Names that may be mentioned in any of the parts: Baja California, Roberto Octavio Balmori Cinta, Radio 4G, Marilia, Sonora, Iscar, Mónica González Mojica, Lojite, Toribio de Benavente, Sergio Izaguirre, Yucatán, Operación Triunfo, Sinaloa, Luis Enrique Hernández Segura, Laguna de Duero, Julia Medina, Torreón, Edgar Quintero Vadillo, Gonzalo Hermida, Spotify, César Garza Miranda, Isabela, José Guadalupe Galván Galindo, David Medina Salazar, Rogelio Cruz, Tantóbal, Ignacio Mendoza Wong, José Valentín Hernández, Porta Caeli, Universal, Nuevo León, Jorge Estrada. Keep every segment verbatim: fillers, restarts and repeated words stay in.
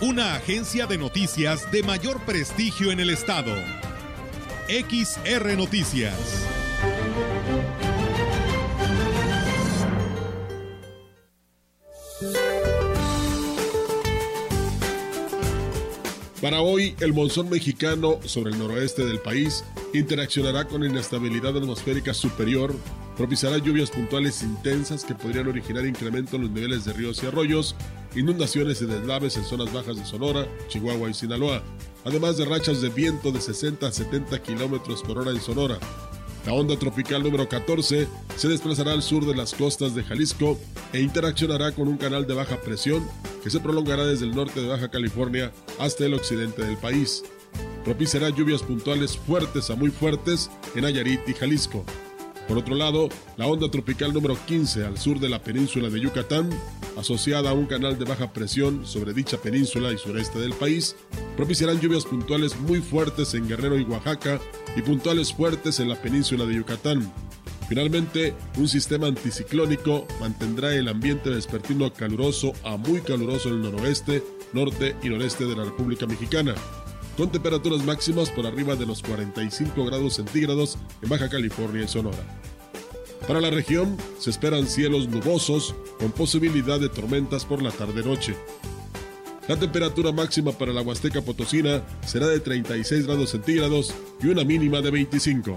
Una agencia de noticias de mayor prestigio en el estado. X R Noticias. Para hoy, el monzón mexicano sobre el noroeste del país interaccionará con inestabilidad atmosférica superior, propiciará lluvias puntuales intensas que podrían originar incremento en los niveles de ríos y arroyos, inundaciones y deslaves en zonas bajas de Sonora, Chihuahua y Sinaloa, además de rachas de viento de sesenta a setenta kilómetros por hora en Sonora. La onda tropical número catorce se desplazará al sur de las costas de Jalisco e interaccionará con un canal de baja presión que se prolongará desde el norte de Baja California hasta el occidente del país. Propiciará lluvias puntuales fuertes a muy fuertes en Nayarit y Jalisco. Por otro lado, la onda tropical número quince al sur de la península de Yucatán, asociada a un canal de baja presión sobre dicha península y sureste del país, propiciarán lluvias puntuales muy fuertes en Guerrero y Oaxaca y puntuales fuertes en la península de Yucatán. Finalmente, un sistema anticiclónico mantendrá el ambiente vespertino caluroso a muy caluroso en el noroeste, norte y noreste de la República Mexicana, con temperaturas máximas por arriba de los cuarenta y cinco grados centígrados en Baja California y Sonora. Para la región, se esperan cielos nubosos con posibilidad de tormentas por la tarde-noche. La temperatura máxima para la Huasteca Potosina será de treinta y seis grados centígrados y una mínima de veinticinco.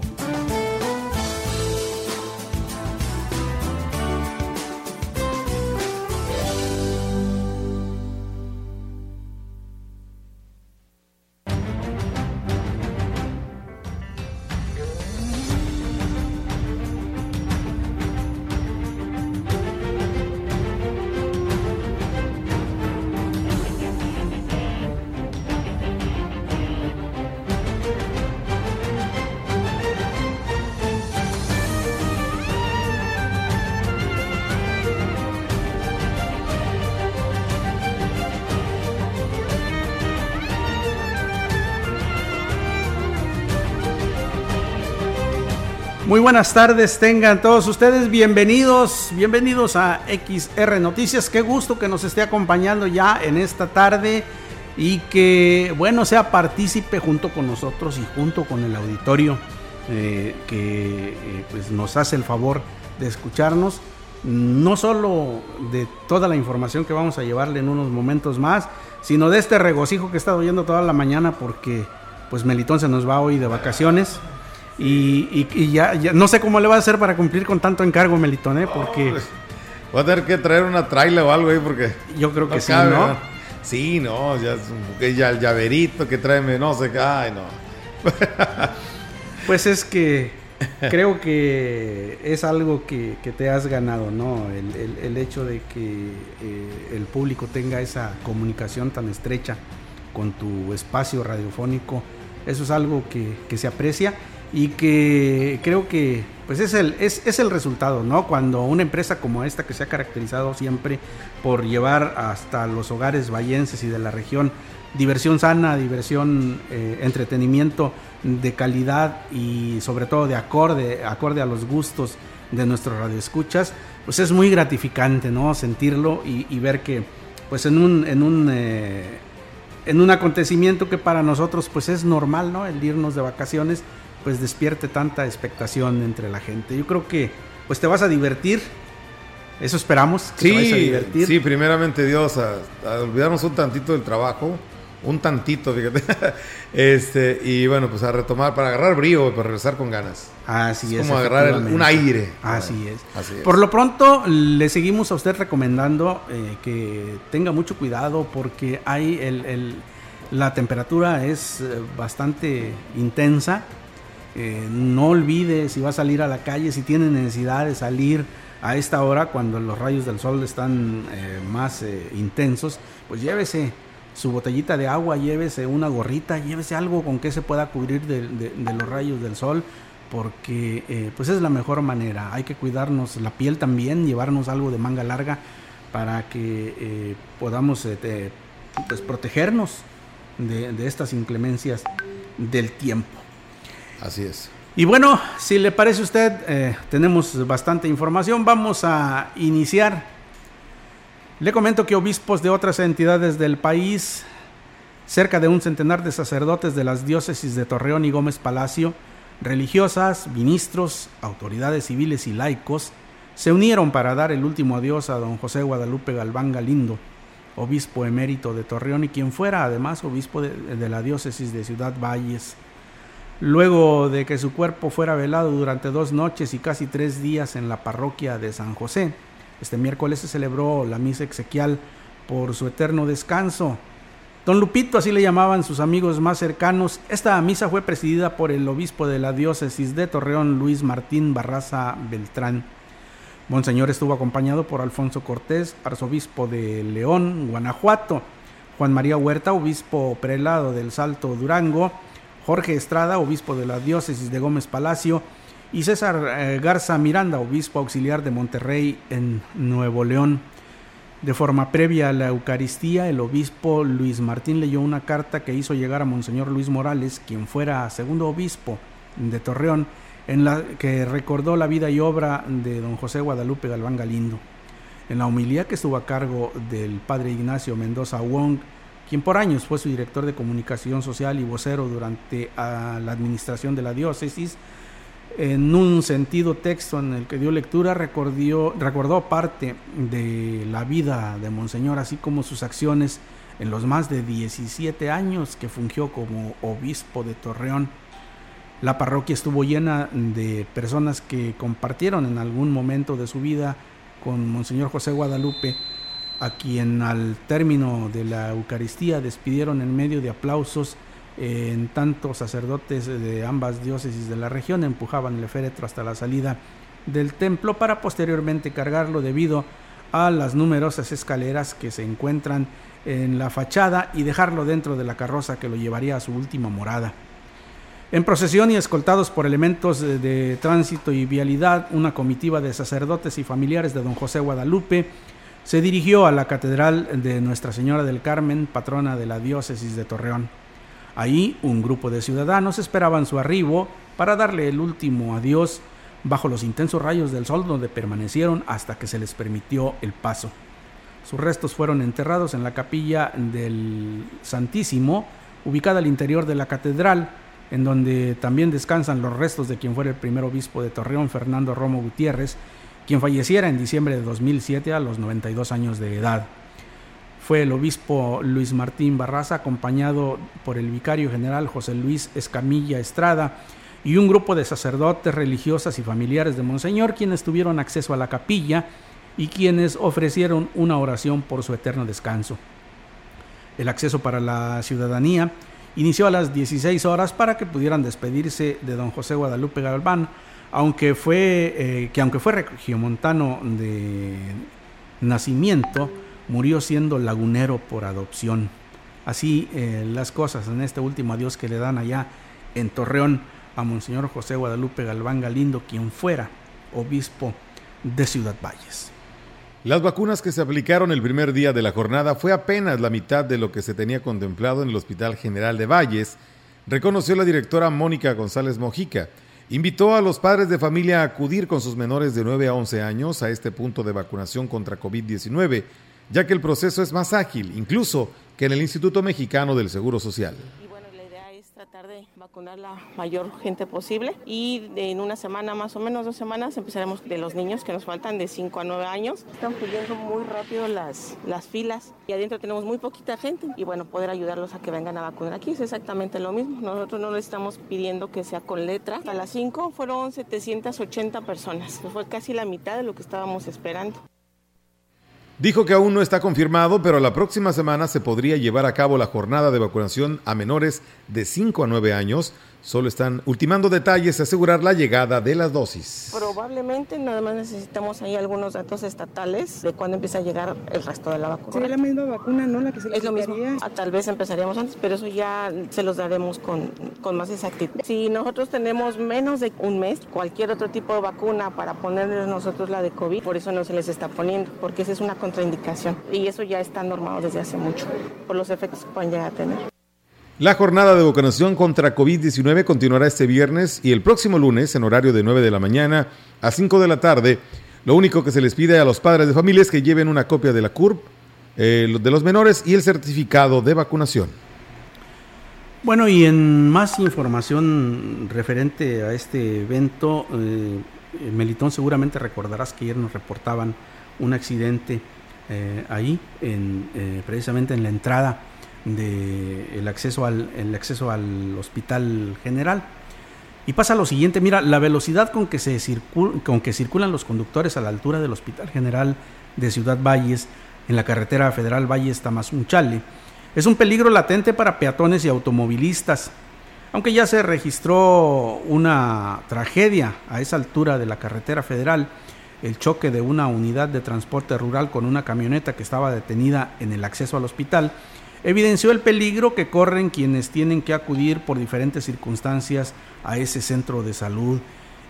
Muy buenas tardes, tengan todos ustedes bienvenidos, bienvenidos a X R Noticias. Qué gusto que nos esté acompañando ya en esta tarde y que, bueno, sea partícipe junto con nosotros y junto con el auditorio eh, que eh, pues nos hace el favor de escucharnos, no solo de toda la información que vamos a llevarle en unos momentos más, sino de este regocijo que he estado oyendo toda la mañana porque pues Melitón se nos va hoy de vacaciones. Y, y, y ya, ya no sé cómo le va a hacer para cumplir con tanto encargo, Melitón, ¿eh? Porque oh, va a tener que traer una trailer o algo ahí, porque yo creo que no sí, cabe, ¿no? Sí, no, ya, ya el llaverito que tráeme, no sé qué, ay, no. Pues es que creo que es algo que, que te has ganado, ¿no? El, el, el hecho de que eh, el público tenga esa comunicación tan estrecha con tu espacio radiofónico, eso es algo que, que se aprecia. Y que creo que pues es el, es, es el resultado, ¿no? Cuando una empresa como esta, que se ha caracterizado siempre por llevar hasta los hogares vallenses y de la región diversión sana, diversión, eh, entretenimiento de calidad y sobre todo de acorde, acorde a los gustos de nuestros radioescuchas, pues es muy gratificante, ¿no? Sentirlo y, y ver que pues en un... En un eh, en un acontecimiento que para nosotros pues es normal, ¿no? El irnos de vacaciones pues despierte tanta expectación entre la gente. Yo creo que pues te vas a divertir, eso esperamos, que sí, te vayas a divertir. Sí, primeramente Dios, a, a olvidarnos un tantito del trabajo, un tantito, fíjate, este y bueno, pues a retomar, para agarrar brío, para regresar con ganas. Así es. Es como agarrar el, un aire. Así es. Así es. Por lo pronto le seguimos a usted recomendando eh, que tenga mucho cuidado porque hay el, el, la temperatura es bastante intensa. Eh, no olvide si va a salir a la calle, si tiene necesidad de salir a esta hora cuando los rayos del sol están eh, más eh, intensos, pues llévese su botellita de agua, llévese una gorrita, llévese algo con que se pueda cubrir de, de, de los rayos del sol, porque eh, pues es la mejor manera. Hay que cuidarnos la piel también, llevarnos algo de manga larga para que eh, podamos eh, te, pues, protegernos de, de estas inclemencias del tiempo. Así es. Y bueno, si le parece a usted, eh, tenemos bastante información. Vamos a iniciar. Le comento que obispos de otras entidades del país, cerca de un centenar de sacerdotes de las diócesis de Torreón y Gómez Palacio, religiosas, ministros, autoridades civiles y laicos, se unieron para dar el último adiós a don José Guadalupe Galván Galindo, obispo emérito de Torreón y quien fuera además obispo de, de la diócesis de Ciudad Valles. Luego de que su cuerpo fuera velado durante dos noches y casi tres días en la parroquia de San José, este miércoles se celebró la misa exequial por su eterno descanso. Don Lupito, así le llamaban sus amigos más cercanos. Esta misa fue presidida por el obispo de la diócesis de Torreón, Luis Martín Barraza Beltrán. Monseñor estuvo acompañado por Alfonso Cortés, arzobispo de León, Guanajuato, Juan María Huerta, obispo prelado del Salto Durango, Jorge Estrada, obispo de la diócesis de Gómez Palacio, y César Garza Miranda, obispo auxiliar de Monterrey en Nuevo León. De forma previa a la Eucaristía, el obispo Luis Martín leyó una carta que hizo llegar a Monseñor Luis Morales, quien fuera segundo obispo de Torreón, en la que recordó la vida y obra de don José Guadalupe Galván Galindo. En la homilía que estuvo a cargo del padre Ignacio Mendoza Wong, quien por años fue su director de comunicación social y vocero durante a, la administración de la diócesis, en un sentido texto en el que dio lectura, recordió, recordó parte de la vida de Monseñor, así como sus acciones en los más de diecisiete años que fungió como obispo de Torreón. La parroquia estuvo llena de personas que compartieron en algún momento de su vida con Monseñor José Guadalupe, a quien al término de la Eucaristía despidieron en medio de aplausos, eh, en tanto sacerdotes de ambas diócesis de la región empujaban el féretro hasta la salida del templo para posteriormente cargarlo debido a las numerosas escaleras que se encuentran en la fachada y dejarlo dentro de la carroza que lo llevaría a su última morada. En procesión y escoltados por elementos de, de tránsito y vialidad, una comitiva de sacerdotes y familiares de don José Guadalupe se dirigió a la Catedral de Nuestra Señora del Carmen, patrona de la diócesis de Torreón. Ahí, un grupo de ciudadanos esperaban su arribo para darle el último adiós bajo los intensos rayos del sol, donde permanecieron hasta que se les permitió el paso. Sus restos fueron enterrados en la capilla del Santísimo, ubicada al interior de la catedral, en donde también descansan los restos de quien fuera el primer obispo de Torreón, Fernando Romo Gutiérrez, quien falleciera en diciembre de dos mil siete a los noventa y dos años de edad. Fue el obispo Luis Martín Barraza, acompañado por el vicario general José Luis Escamilla Estrada y un grupo de sacerdotes, religiosas y familiares de Monseñor, quienes tuvieron acceso a la capilla y quienes ofrecieron una oración por su eterno descanso. El acceso para la ciudadanía inició a las dieciséis horas para que pudieran despedirse de don José Guadalupe Galván, aunque fue eh, que aunque fue regiomontano de nacimiento, murió siendo lagunero por adopción. Así eh, las cosas en este último adiós que le dan allá en Torreón a Monseñor José Guadalupe Galván Galindo, quien fuera obispo de Ciudad Valles. Las vacunas que se aplicaron el primer día de la jornada fue apenas la mitad de lo que se tenía contemplado en el Hospital General de Valles, reconoció la directora Mónica González Mojica. Invitó a los padres de familia a acudir con sus menores de nueve a once años a este punto de vacunación contra covid diecinueve, ya que el proceso es más ágil, incluso que en el Instituto Mexicano del Seguro Social. Tratar de vacunar la mayor gente posible y en una semana, más o menos dos semanas, empezaremos de los niños que nos faltan de cinco a nueve años. Están fluyendo muy rápido las, las filas y adentro tenemos muy poquita gente y bueno, poder ayudarlos a que vengan a vacunar aquí es exactamente lo mismo. Nosotros no les estamos pidiendo que sea con letra. A las cinco fueron setecientas ochenta personas, fue casi la mitad de lo que estábamos esperando. Dijo que aún no está confirmado, pero la próxima semana se podría llevar a cabo la jornada de vacunación a menores de cinco a nueve años, Solo están ultimando detalles, asegurar la llegada de las dosis. Probablemente nada más necesitamos ahí algunos datos estatales de cuándo empieza a llegar el resto de la vacuna. Sería la misma vacuna, ¿no? La que se es lo mismo. Ah, tal vez empezaríamos antes, pero eso ya se los daremos con, con más exactitud. Si nosotros tenemos menos de un mes, cualquier otro tipo de vacuna para ponerles nosotros la de COVID, por eso no se les está poniendo, porque esa es una contraindicación. Y eso ya está normado desde hace mucho, por los efectos que pueden llegar a tener. La jornada de vacunación contra covid diecinueve continuará este viernes y el próximo lunes en horario de nueve de la mañana a cinco de la tarde. Lo único que se les pide a los padres de familia es que lleven una copia de la CURP eh, de los menores y el certificado de vacunación. Bueno, y en más información referente a este evento, eh, Melitón, seguramente recordarás que ayer nos reportaban un accidente eh, ahí, en, eh, precisamente en la entrada de el acceso al el acceso al Hospital General. Y pasa lo siguiente, mira, la velocidad con que se circul- con que circulan los conductores a la altura del Hospital General de Ciudad Valles en la carretera federal Valles Tamazunchale es un peligro latente para peatones y automovilistas. Aunque ya se registró una tragedia a esa altura de la carretera federal, el choque de una unidad de transporte rural con una camioneta que estaba detenida en el acceso al hospital evidenció el peligro que corren quienes tienen que acudir por diferentes circunstancias a ese centro de salud.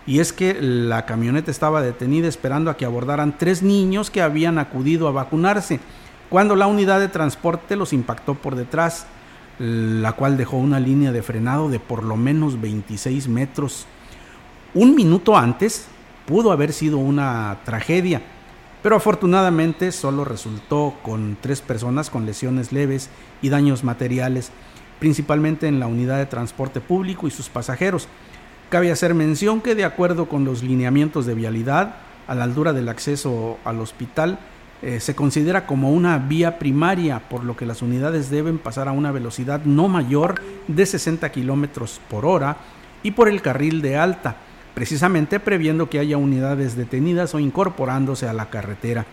Y es que la camioneta estaba detenida esperando a que abordaran tres niños que habían acudido a vacunarse, cuando la unidad de transporte los impactó por detrás, la cual dejó una línea de frenado de por lo menos veintiséis metros. Un minuto antes pudo haber sido una tragedia, pero afortunadamente solo resultó con tres personas con lesiones leves y daños materiales, principalmente en la unidad de transporte público y sus pasajeros. Cabe hacer mención que de acuerdo con los lineamientos de vialidad, a la altura del acceso al hospital eh, se considera como una vía primaria, por lo que las unidades deben pasar a una velocidad no mayor de sesenta kilómetros por hora y por el carril de alta, precisamente previendo que haya unidades detenidas o incorporándose a la carretera.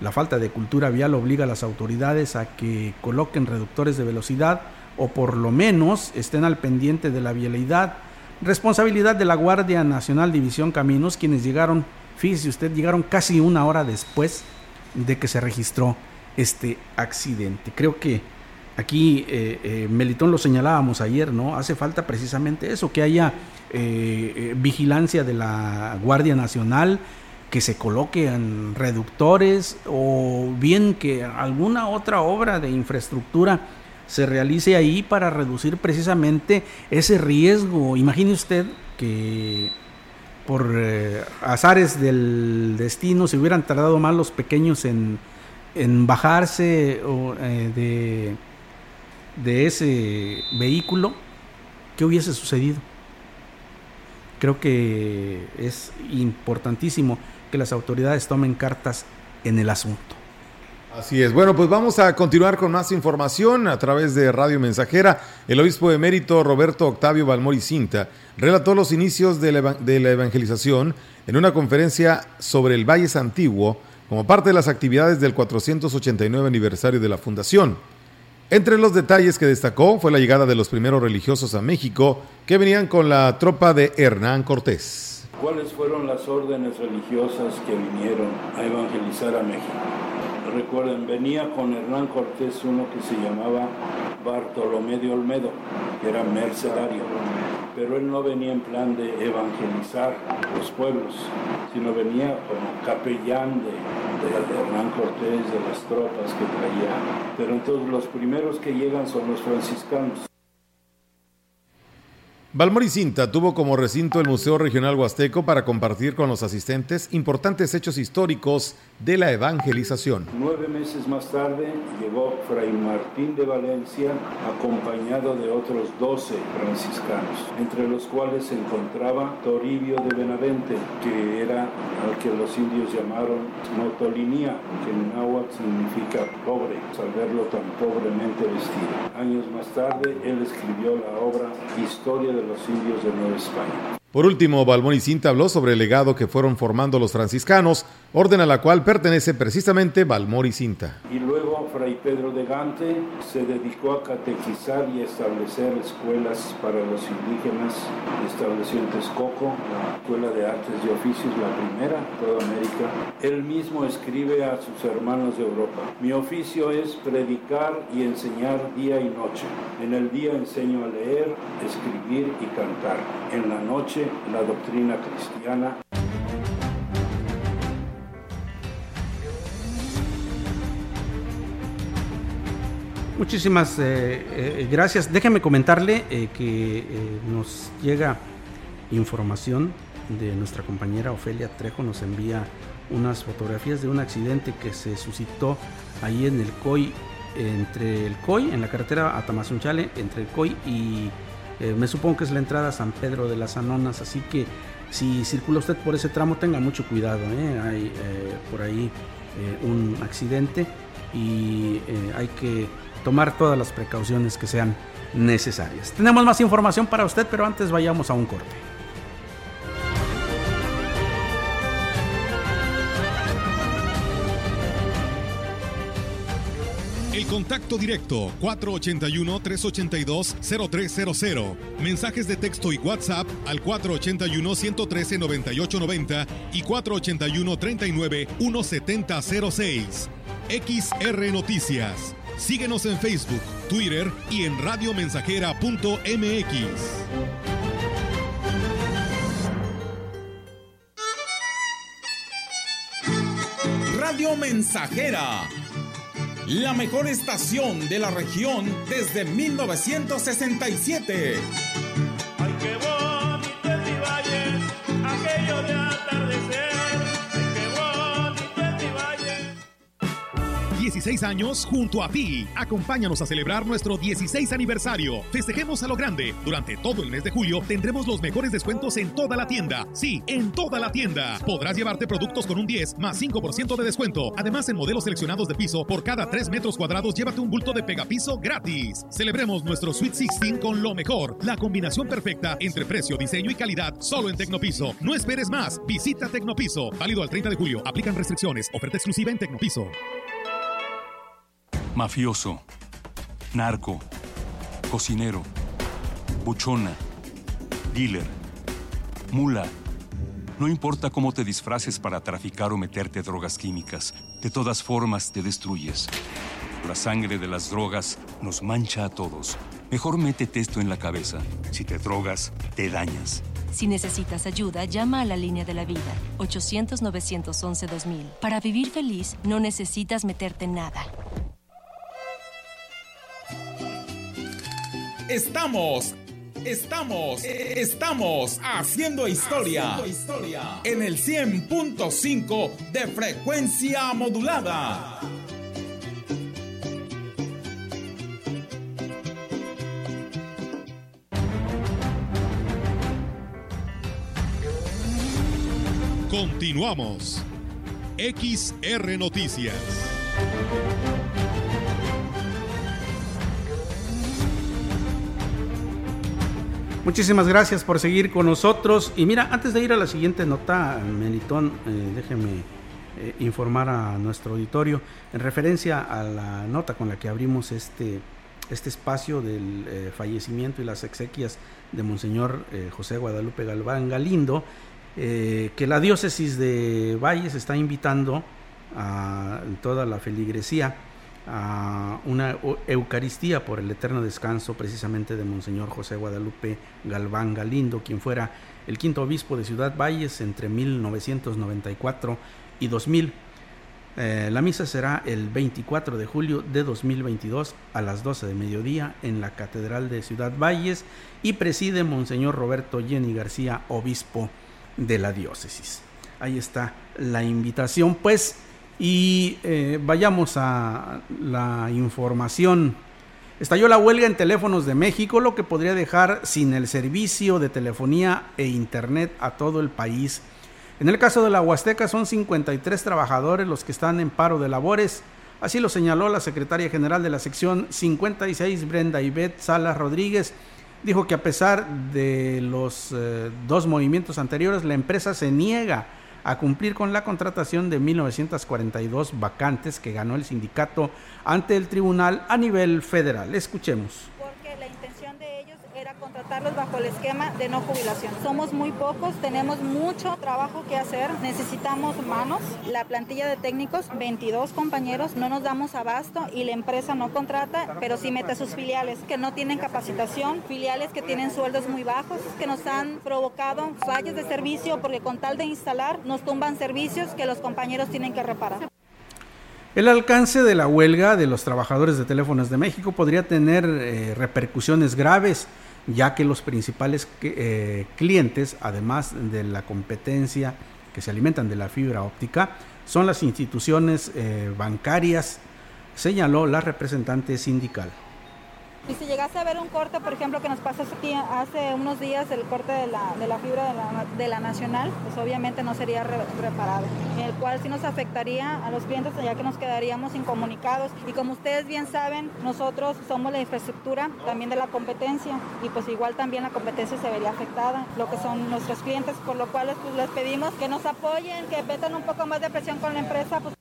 La falta de cultura vial obliga a las autoridades a que coloquen reductores de velocidad o por lo menos estén al pendiente de la vialidad. Responsabilidad de la Guardia Nacional División Caminos, quienes llegaron, fíjese usted, llegaron casi una hora después de que se registró este accidente. Creo que aquí eh, eh, Melitón, lo señalábamos ayer, ¿no? Hace falta precisamente eso, que haya eh, eh, vigilancia de la Guardia Nacional, que se coloquen reductores o bien que alguna otra obra de infraestructura se realice ahí para reducir precisamente ese riesgo. Imagine usted que por eh, azares del destino se hubieran tardado más los pequeños en, en bajarse o, eh, de... de ese vehículo, ¿qué hubiese sucedido? Creo que es importantísimo que las autoridades tomen cartas en el asunto. Así es. Bueno, pues vamos a continuar con más información a través de Radio Mensajera. El obispo emérito Roberto Octavio Balmori Cinta relató los inicios de la, ev- de la evangelización en una conferencia sobre el Valles Antiguo como parte de las actividades del cuatrocientos ochenta y nueve aniversario de la fundación. Entre los detalles que destacó fue la llegada de los primeros religiosos a México que venían con la tropa de Hernán Cortés. ¿Cuáles fueron las órdenes religiosas que vinieron a evangelizar a México? Recuerden, venía con Hernán Cortés uno que se llamaba Bartolomé de Olmedo, que era mercenario, pero él no venía en plan de evangelizar los pueblos, sino venía como capellán de... De, de Hernán Cortés, de las tropas que traía. Pero entonces los primeros que llegan son los franciscanos. Balmori Cinta tuvo como recinto el Museo Regional Huasteco para compartir con los asistentes importantes hechos históricos de la evangelización. Nueve meses más tarde llegó Fray Martín de Valencia acompañado de otros doce franciscanos, entre los cuales se encontraba Toribio de Benavente, que era al que los indios llamaron Notolinía, que en náhuatl significa pobre, al verlo tan pobremente vestido. Años más tarde él escribió la obra Historia de los Indios de Nueva España. Por último, Balmori Cinta habló sobre el legado que fueron formando los franciscanos, orden a la cual pertenece precisamente Balmori Cinta. Y luego Fray Pedro de Gante se dedicó a catequizar y a establecer escuelas para los indígenas. Estableció en Texcoco la Escuela de Artes y Oficios, la primera en toda América. Él mismo escribe a sus hermanos de Europa: mi oficio es predicar y enseñar día y noche. En el día enseño a leer, escribir y cantar. En la noche, la doctrina cristiana. Muchísimas eh, eh, gracias. Déjeme comentarle eh, que eh, nos llega información de nuestra compañera Ofelia Trejo. Nos envía unas fotografías de un accidente que se suscitó ahí en el C O I, entre el C O I, en la carretera a Tamazunchale, entre el C O I y eh, me supongo que es la entrada a San Pedro de las Anonas. Así que si circula usted por ese tramo, tenga mucho cuidado. ¿eh? Hay eh, por ahí eh, un accidente y eh, hay que tomar todas las precauciones que sean necesarias. Tenemos más información para usted, pero antes vayamos a un corte. El contacto directo cuatro ocho uno, tres ocho dos, cero tres cero cero. Mensajes de texto y WhatsApp al cuatro ocho uno, uno uno tres, nueve ocho nueve cero y cuatro ocho uno, tres nueve, uno siete cero seis. X R Noticias. Síguenos en Facebook, Twitter y en radio mensajera punto m x. Radio Mensajera, la mejor estación de la región desde mil novecientos sesenta y siete. Ay, qué bonito es mi valle, aquello de atardecer. dieciséis años junto a ti. Acompáñanos a celebrar nuestro dieciséis aniversario. Festejemos a lo grande. Durante todo el mes de julio tendremos los mejores descuentos en toda la tienda. Sí, en toda la tienda. Podrás llevarte productos con un diez más cinco por ciento de descuento. Además, en modelos seleccionados de piso, por cada tres metros cuadrados, llévate un bulto de pegapiso gratis. Celebremos nuestro Sweet dieciséis con lo mejor. La combinación perfecta entre precio, diseño y calidad, solo en Tecnopiso. No esperes más. Visita Tecnopiso. Válido al treinta de julio. Aplican restricciones. Oferta exclusiva en Tecnopiso. Mafioso, narco, cocinero, buchona, dealer, mula. No importa cómo te disfraces para traficar o meterte drogas químicas, de todas formas te destruyes. La sangre de las drogas nos mancha a todos. Mejor métete esto en la cabeza. Si te drogas, te dañas. Si necesitas ayuda, llama a la línea de la vida, ocho cero cero, nueve uno uno, dos mil. Para vivir feliz, no necesitas meterte en nada. Estamos, estamos, estamos haciendo historia, haciendo historia en el cien punto cinco de frecuencia modulada. Continuamos. X R Noticias. Muchísimas gracias por seguir con nosotros. Y mira, antes de ir a la siguiente nota, Melitón, eh, déjeme eh, informar a nuestro auditorio en referencia a la nota con la que abrimos este, este espacio del eh, fallecimiento y las exequias de Monseñor eh, José Guadalupe Galván Galindo, eh, que la diócesis de Valles está invitando a toda la feligresía a una eucaristía por el eterno descanso precisamente de Monseñor José Guadalupe Galván Galindo, quien fuera el quinto obispo de Ciudad Valles entre mil novecientos noventa y cuatro y dos mil. Eh, la misa será el veinticuatro de julio de dos mil veintidós a las doce de mediodía en la Catedral de Ciudad Valles, y preside Monseñor Roberto Jenny García, obispo de la diócesis. Ahí está la invitación, pues. Y eh, vayamos a la información. Estalló la huelga en teléfonos de México, lo que podría dejar sin el servicio de telefonía e internet a todo el país. En el caso de la Huasteca son cincuenta y tres trabajadores los que están en paro de labores. Así lo señaló la secretaria general de la sección cincuenta y seis, Brenda Ivette Salas Rodríguez. Dijo que a pesar de los eh, dos movimientos anteriores, la empresa se niega a cumplir con la contratación de mil novecientas cuarenta y dos vacantes que ganó el sindicato ante el tribunal a nivel federal. Escuchemos. Tratarlos bajo el esquema de no jubilación. Somos muy pocos, tenemos mucho trabajo que hacer, necesitamos manos. La plantilla de técnicos, veintidós compañeros, no nos damos abasto y la empresa no contrata, pero sí mete a sus filiales que no tienen capacitación, filiales que tienen sueldos muy bajos, que nos han provocado fallas de servicio porque con tal de instalar nos tumban servicios que los compañeros tienen que reparar. El alcance de la huelga de los trabajadores de Teléfonos de México podría tener eh, repercusiones graves, ya que los principales eh, clientes, además de la competencia que se alimentan de la fibra óptica, son las instituciones eh, bancarias, señaló la representante sindical. Y si llegase a ver un corte, por ejemplo, que nos pasó hace unos días, el corte de la, de la fibra de la, de la nacional, pues obviamente no sería re, reparado, el cual sí nos afectaría a los clientes, ya que nos quedaríamos incomunicados. Y como ustedes bien saben, nosotros somos la infraestructura también de la competencia, y pues igual también la competencia se vería afectada, lo que son nuestros clientes, por lo cual pues, les pedimos que nos apoyen, que metan un poco más de presión con la empresa. Pues.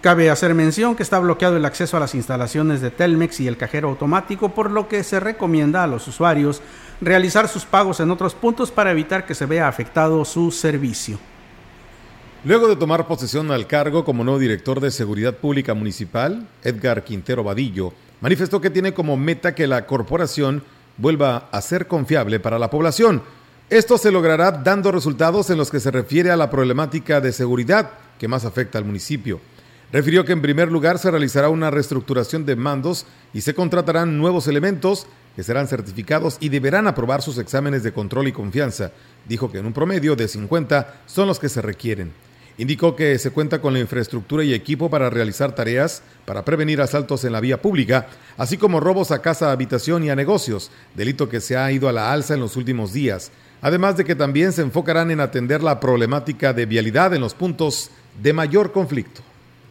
Cabe hacer mención que está bloqueado el acceso a las instalaciones de Telmex y el cajero automático, por lo que se recomienda a los usuarios realizar sus pagos en otros puntos para evitar que se vea afectado su servicio. Luego de tomar posesión al cargo como nuevo director de Seguridad Pública Municipal, Edgar Quintero Vadillo manifestó que tiene como meta que la corporación vuelva a ser confiable para la población. Esto se logrará dando resultados en los que se refiere a la problemática de seguridad que más afecta al municipio. Refirió que en primer lugar se realizará una reestructuración de mandos y se contratarán nuevos elementos que serán certificados y deberán aprobar sus exámenes de control y confianza. Dijo que en un promedio de cincuenta son los que se requieren. Indicó que se cuenta con la infraestructura y equipo para realizar tareas para prevenir asaltos en la vía pública, así como robos a casa, habitación y a negocios, delito que se ha ido a la alza en los últimos días. Además de que también se enfocarán en atender la problemática de vialidad en los puntos de mayor conflicto.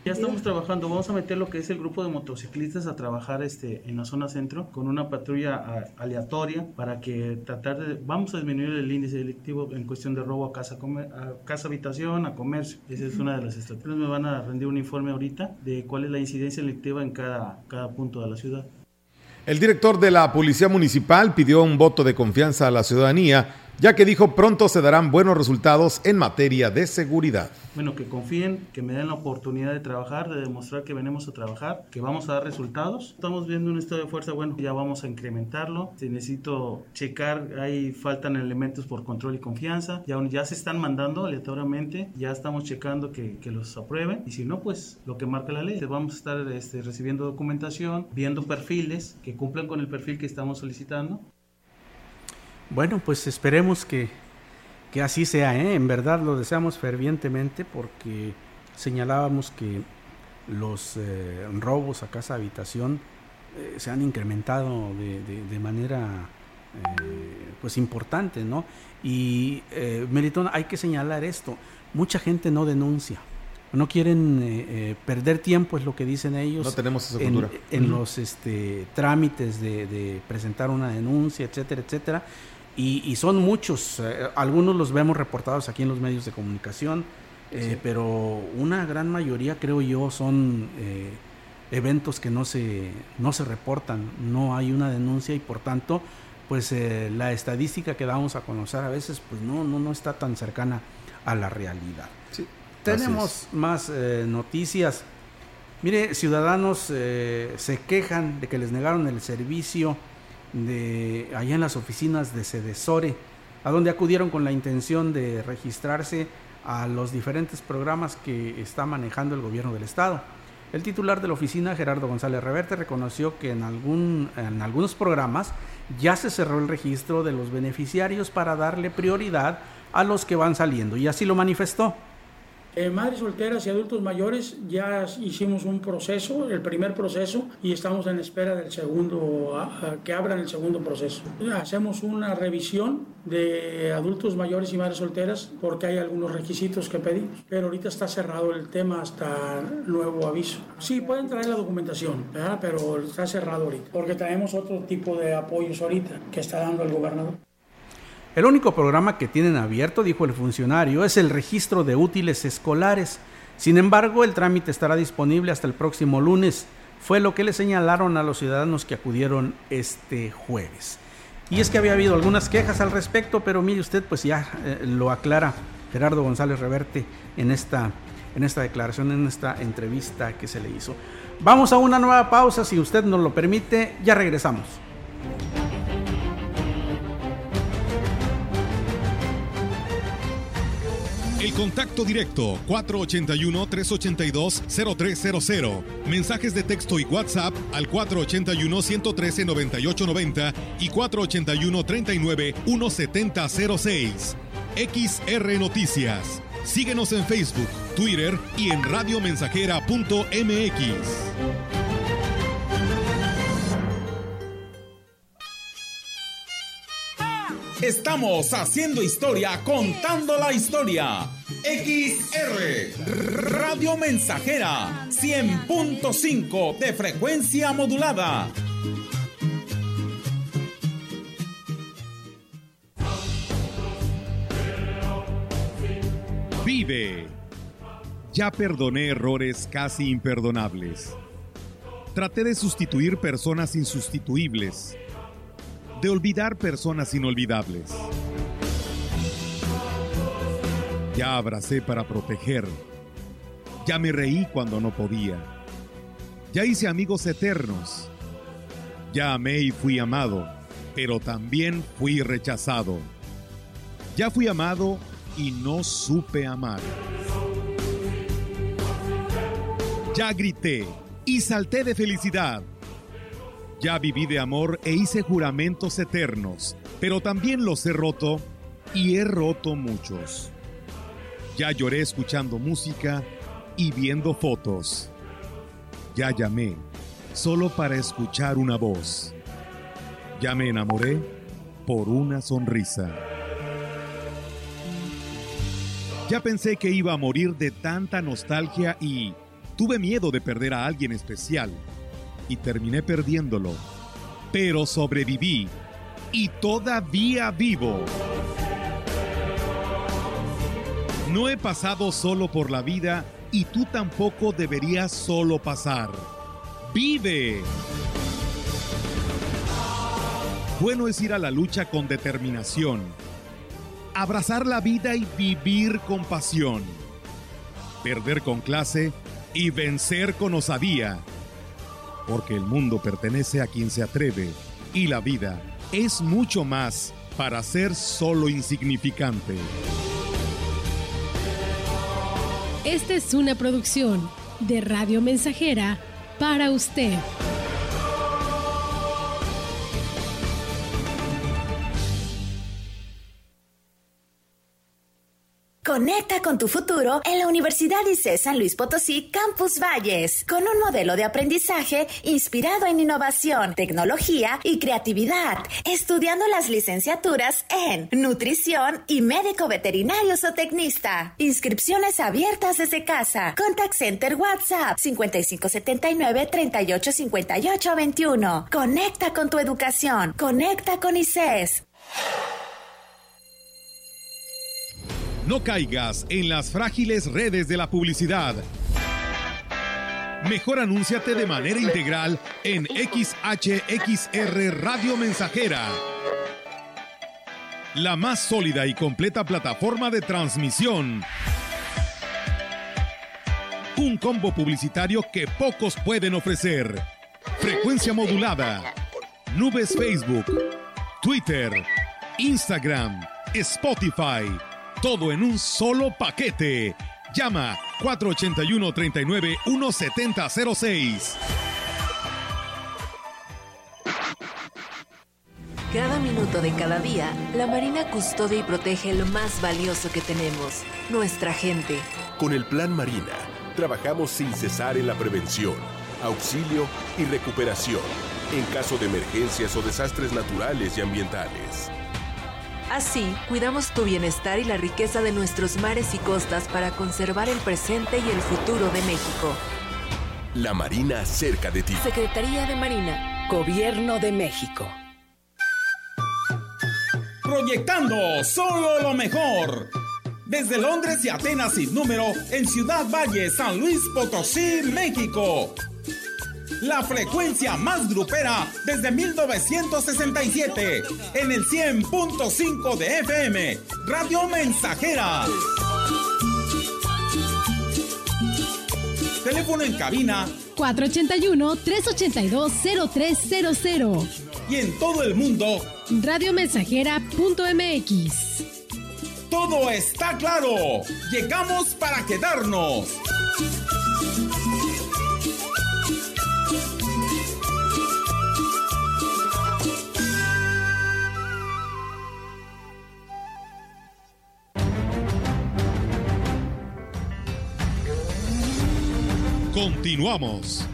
Ya estamos trabajando, vamos a meter lo que es el grupo de motociclistas a trabajar este, en la zona centro con una patrulla aleatoria para que tratar de, vamos a disminuir el índice delictivo en cuestión de robo a casa, a casa habitación, a comercio. Esa es una de las estrategias. Me van a rendir un informe ahorita de cuál es la incidencia delictiva en cada, cada punto de la ciudad. El director de la Policía Municipal pidió un voto de confianza a la ciudadanía, ya que dijo pronto se darán buenos resultados en materia de seguridad. Bueno, que confíen, que me den la oportunidad de trabajar, de demostrar que venimos a trabajar, que vamos a dar resultados. Estamos viendo un estado de fuerza, bueno, ya vamos a incrementarlo. Si necesito checar, ahí faltan elementos por control y confianza. Ya, ya se están mandando aleatoriamente, ya estamos checando que, que los aprueben. Y si no, pues lo que marca la ley. Vamos a estar este, recibiendo documentación, viendo perfiles que cumplan con el perfil que estamos solicitando. Bueno, pues esperemos que, que así sea, ¿eh? En verdad lo deseamos fervientemente, porque señalábamos que los eh, robos a casa habitación eh, se han incrementado de, de, de manera eh, pues importante, ¿no? Y eh, Meritón, hay que señalar esto, mucha gente no denuncia, no quieren eh, perder tiempo, es lo que dicen ellos. No tenemos esa cultura. En, en uh-huh. los este, trámites de, de presentar una denuncia, etcétera, etcétera. Y, y son muchos, eh, algunos los vemos reportados aquí en los medios de comunicación, eh, sí. Pero una gran mayoría, creo yo, son eh, eventos que no se, no se reportan, no hay una denuncia y por tanto, pues eh, la estadística que damos a conocer a veces, pues no, no, no está tan cercana a la realidad. Sí. Tenemos más eh, noticias. Mire, ciudadanos eh, se quejan de que les negaron el servicio de allá en las oficinas de Cedesore, a donde acudieron con la intención de registrarse a los diferentes programas que está manejando el gobierno del estado. El titular de la oficina, Gerardo González Reverte, reconoció que en, algún, en algunos programas ya se cerró el registro de los beneficiarios para darle prioridad a los que van saliendo, y así lo manifestó. Eh, madres solteras y adultos mayores, ya hicimos un proceso, el primer proceso, y estamos en espera del segundo, a, a, que abran el segundo proceso. Hacemos una revisión de adultos mayores y madres solteras porque hay algunos requisitos que pedimos, pero ahorita está cerrado el tema hasta nuevo aviso. Sí, pueden traer la documentación, ¿verdad? Pero está cerrado ahorita, porque traemos otro tipo de apoyos ahorita que está dando el gobernador. El único programa que tienen abierto, dijo el funcionario, es el registro de útiles escolares. Sin embargo, el trámite estará disponible hasta el próximo lunes. Fue lo que le señalaron a los ciudadanos que acudieron este jueves. Y es que había habido algunas quejas al respecto, pero mire usted, pues ya eh, lo aclara Gerardo González Reverte en esta, en esta declaración, en esta entrevista que se le hizo. Vamos a una nueva pausa, si usted nos lo permite, ya regresamos. El contacto directo cuatro ocho uno, tres ocho dos, cero tres cero cero. Mensajes de texto y WhatsApp al cuatro ocho uno, uno uno tres, nueve ocho nueve cero y cuatro ocho uno, tres nueve, uno siete cero seis. X R Noticias. Síguenos en Facebook, Twitter y en radio mensajera punto m x. Estamos haciendo historia, contando la historia. X R Radio Mensajera cien punto cinco de frecuencia modulada. Vive. Ya perdoné errores casi imperdonables. Traté de sustituir personas insustituibles. De olvidar personas inolvidables. Ya abracé para proteger. Ya me reí cuando no podía. Ya hice amigos eternos. Ya amé y fui amado, pero también fui rechazado. Ya fui amado y no supe amar. Ya grité y salté de felicidad. Ya viví de amor e hice juramentos eternos, pero también los he roto y he roto muchos. Ya lloré escuchando música y viendo fotos. Ya llamé solo para escuchar una voz. Ya me enamoré por una sonrisa. Ya pensé que iba a morir de tanta nostalgia y tuve miedo de perder a alguien especial. Y terminé perdiéndolo, pero sobreviví y todavía vivo. No he pasado solo por la vida y tú tampoco deberías solo pasar. ¡Vive! Bueno es ir a la lucha con determinación, abrazar la vida y vivir con pasión, perder con clase y vencer con osadía. Porque el mundo pertenece a quien se atreve y la vida es mucho más para ser solo insignificante. Esta es una producción de Radio Mensajera para usted. Conecta con tu futuro en la Universidad I C E San Luis Potosí Campus Valles, con un modelo de aprendizaje inspirado en innovación, tecnología y creatividad, estudiando las licenciaturas en nutrición y médico veterinario zootecnista. Inscripciones abiertas desde casa. Contact Center WhatsApp cinco cinco siete nueve, tres ocho cinco ocho dos uno. Conecta con tu educación. Conecta con I C E S. No caigas en las frágiles redes de la publicidad. Mejor anúnciate de manera integral en X H X R Radio Mensajera. La más sólida y completa plataforma de transmisión. Un combo publicitario que pocos pueden ofrecer. Frecuencia modulada. Nubes Facebook, Twitter, Instagram, Spotify. Todo en un solo paquete. Llama cuatro ocho uno, tres nueve, uno siete cero seis. Cada minuto de cada día, la Marina custodia y protege lo más valioso que tenemos, nuestra gente. Con el Plan Marina, trabajamos sin cesar en la prevención, auxilio y recuperación en caso de emergencias o desastres naturales y ambientales. Así, cuidamos tu bienestar y la riqueza de nuestros mares y costas para conservar el presente y el futuro de México. La Marina cerca de ti. Secretaría de Marina, Gobierno de México. proyectando solo lo mejor. Desde Londres y Atenas sin número, en Ciudad Valles, San Luis Potosí, México. La frecuencia más grupera desde mil novecientos sesenta y siete, en el cien punto cinco de F M, Radio Mensajera. Teléfono en cabina cuatro ochenta y uno, trescientos ochenta y dos, cero tres cero cero. Y en todo el mundo, radio mensajera punto m x. Todo está claro. Llegamos para quedarnos. Continuamos.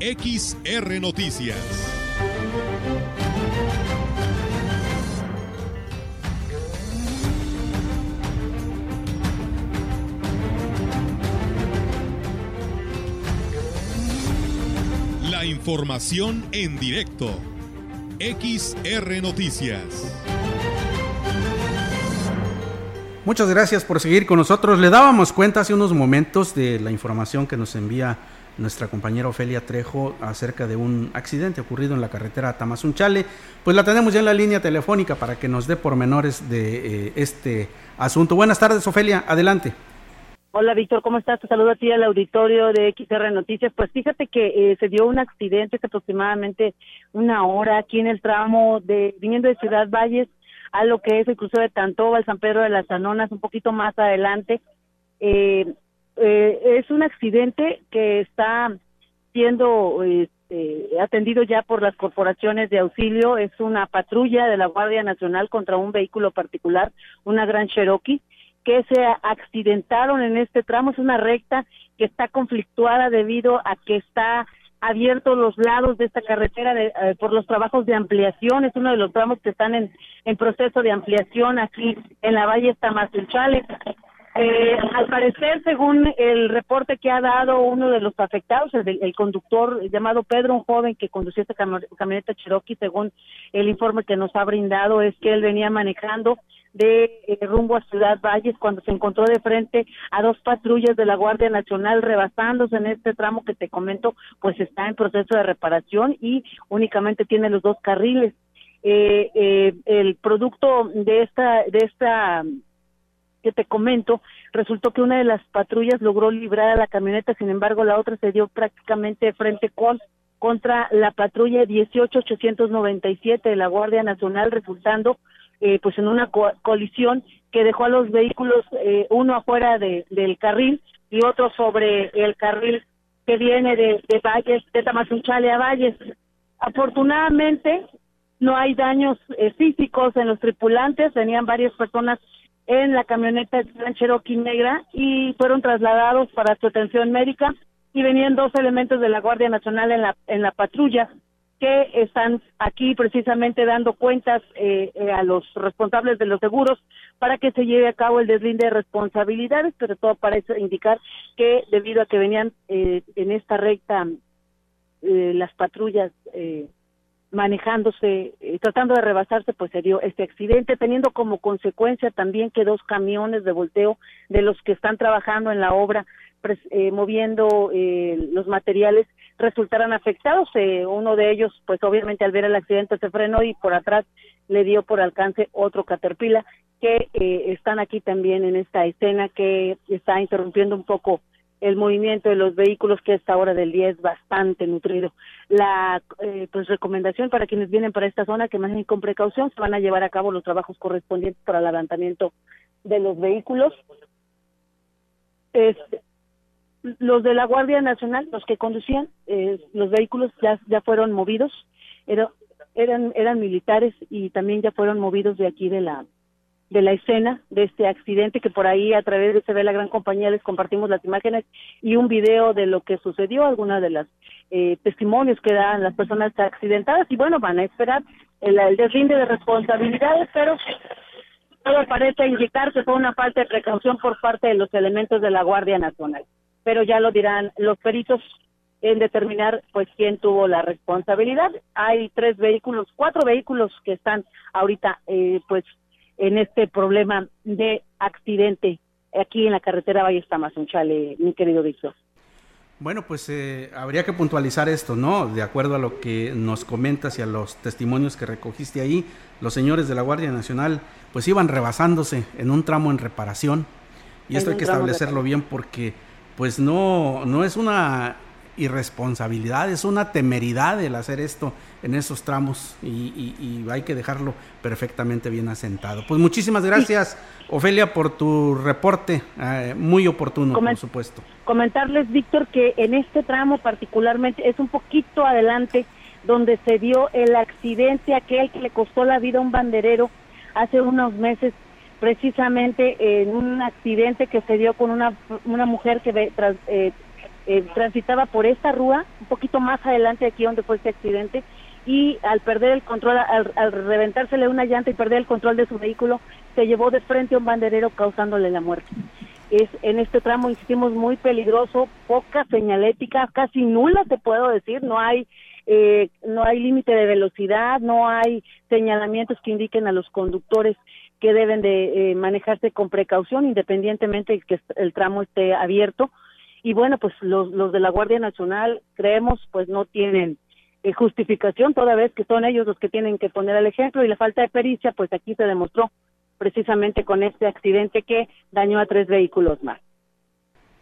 X R Noticias. La información en directo. X R Noticias. Muchas gracias por seguir con nosotros. Le dábamos cuenta hace unos momentos de la información que nos envía nuestra compañera Ofelia Trejo acerca de un accidente ocurrido en la carretera Tamazunchale. Pues la tenemos ya en la línea telefónica para que nos dé pormenores de eh, este asunto. Buenas tardes, Ofelia, adelante. Hola, Víctor, ¿cómo estás? Te saludo a ti al auditorio de X R Noticias. Pues fíjate que eh, se dio un accidente hace aproximadamente una hora aquí en el tramo de viniendo de Ciudad Valles a lo que es el cruce de Tantóbal, San Pedro de las Anonas, un poquito más adelante. Eh, eh, es un accidente que está siendo eh, eh, atendido ya por las corporaciones de auxilio. Es una patrulla de la Guardia Nacional contra un vehículo particular, una Gran Cherokee, que se accidentaron en este tramo. Es una recta que está conflictuada debido a que está abiertos los lados de esta carretera de, eh, por los trabajos de ampliación. Es uno de los tramos que están en, en proceso de ampliación aquí en la Valle Tamazunchale. Eh, al parecer, según el reporte que ha dado uno de los afectados, el, el conductor llamado Pedro, un joven que conducía esta cam- camioneta Cherokee, según el informe que nos ha brindado, es que él venía manejando de eh, rumbo a Ciudad Valles cuando se encontró de frente a dos patrullas de la Guardia Nacional rebasándose en este tramo que te comento, pues está en proceso de reparación y únicamente tiene los dos carriles. Eh, eh, el producto de esta de esta que te comento, resultó que una de las patrullas logró librar a la camioneta, sin embargo la otra se dio prácticamente frente con contra la patrulla dieciocho mil ochocientos noventa y siete de la Guardia Nacional, resultando Eh, pues en una co- colisión que dejó a los vehículos, eh, uno afuera de, del carril y otro sobre el carril que viene de, de Valles, de Tamazunchale a Valles. Afortunadamente no hay daños eh, físicos en los tripulantes. Venían varias personas en la camioneta Gran Cherokee negra y fueron trasladados para su atención médica, y venían dos elementos de la Guardia Nacional en la en la patrulla, que están aquí precisamente dando cuentas eh, eh, a los responsables de los seguros para que se lleve a cabo el deslinde de responsabilidades, pero todo parece indicar que debido a que venían eh, en esta recta eh, las patrullas eh, manejándose, eh, tratando de rebasarse, pues se dio este accidente, teniendo como consecuencia también que dos camiones de volteo de los que están trabajando en la obra, pres- eh, moviendo eh, los materiales, resultaran afectados. Eh, uno de ellos, pues obviamente al ver el accidente se frenó y por atrás le dio por alcance otro Caterpillar, que eh, están aquí también en esta escena que está interrumpiendo un poco el movimiento de los vehículos, que a esta hora del día es bastante nutrido. La eh, pues recomendación para quienes vienen para esta zona, que manejen con precaución. Se van a llevar a cabo los trabajos correspondientes para el levantamiento de los vehículos. Este, Los de la Guardia Nacional, los que conducían eh, los vehículos, ya ya fueron movidos, era, eran eran militares, y también ya fueron movidos de aquí de la de la escena de este accidente, que por ahí a través de C B, la Gran Compañía, les compartimos las imágenes y un video de lo que sucedió, algunas de las eh, testimonios que dan las personas accidentadas, y bueno, van a esperar el, el deslinde de responsabilidades, pero todo parece indicar que fue una falta de precaución por parte de los elementos de la Guardia Nacional. Pero ya lo dirán los peritos en determinar pues quién tuvo la responsabilidad. Hay tres vehículos, cuatro vehículos que están ahorita eh, pues en este problema de accidente aquí en la carretera Valles Tamazunchale, mi querido Víctor. Bueno, pues eh, habría que puntualizar esto, ¿no? De acuerdo a lo que nos comentas y a los testimonios que recogiste ahí, los señores de la Guardia Nacional pues iban rebasándose en un tramo en reparación, y en esto hay que establecerlo bien, porque pues no, no es una irresponsabilidad, es una temeridad el hacer esto en esos tramos, y, y, y hay que dejarlo perfectamente bien asentado. Pues muchísimas gracias, sí, Ofelia, por tu reporte, eh, muy oportuno. Comen- por supuesto. Comentarles, Víctor, que en este tramo particularmente es un poquito adelante donde se dio el accidente aquel que le costó la vida a un banderero hace unos meses, precisamente en un accidente que se dio con una, una mujer que ve, tras, eh, Eh, transitaba por esta rúa, un poquito más adelante de aquí donde fue este accidente, y al perder el control, al, al reventársele una llanta y perder el control de su vehículo, se llevó de frente a un banderero causándole la muerte. Es en este tramo, insistimos, muy peligroso, poca señalética, casi nula te puedo decir, no hay eh, no hay límite de velocidad, no hay señalamientos que indiquen a los conductores que deben de eh, manejarse con precaución, independientemente de que el tramo esté abierto. Y bueno, pues los, los de la Guardia Nacional, creemos, pues no tienen eh, justificación, toda vez que son ellos los que tienen que poner el ejemplo, y la falta de pericia, pues aquí se demostró precisamente con este accidente que dañó a tres vehículos más.